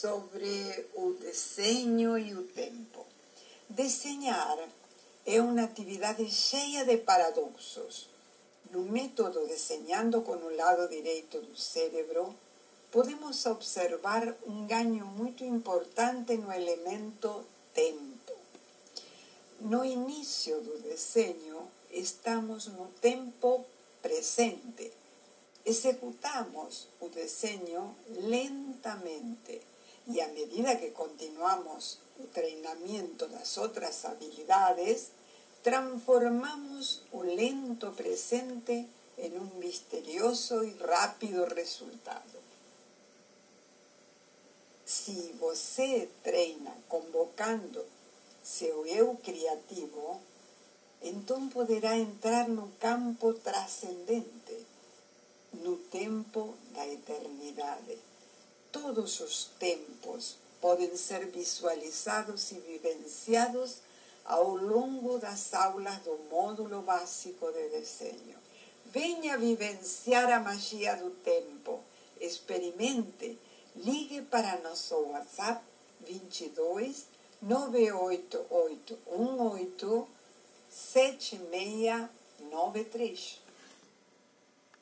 sobre o desenho e o tempo. Desenhar é uma atividade cheia de paradoxos. No método Desenhando com o lado direito do cérebro, podemos observar um ganho muito importante no elemento tempo. No início do desenho, estamos no tempo presente. Executamos o desenho lentamente e, à medida que continuamos o treinamento das outras habilidades, transformamos o lento presente en un misterioso y rápido resultado. Se você treina convocando seu eu criativo, então poderá entrar no campo transcendente, no tempo da eternidade. Todos os tempos podem ser visualizados e vivenciados ao longo das aulas do módulo básico de desenho. Venha vivenciar a magia do tempo. Experimente. Ligue para nosso WhatsApp 22 98818 7693.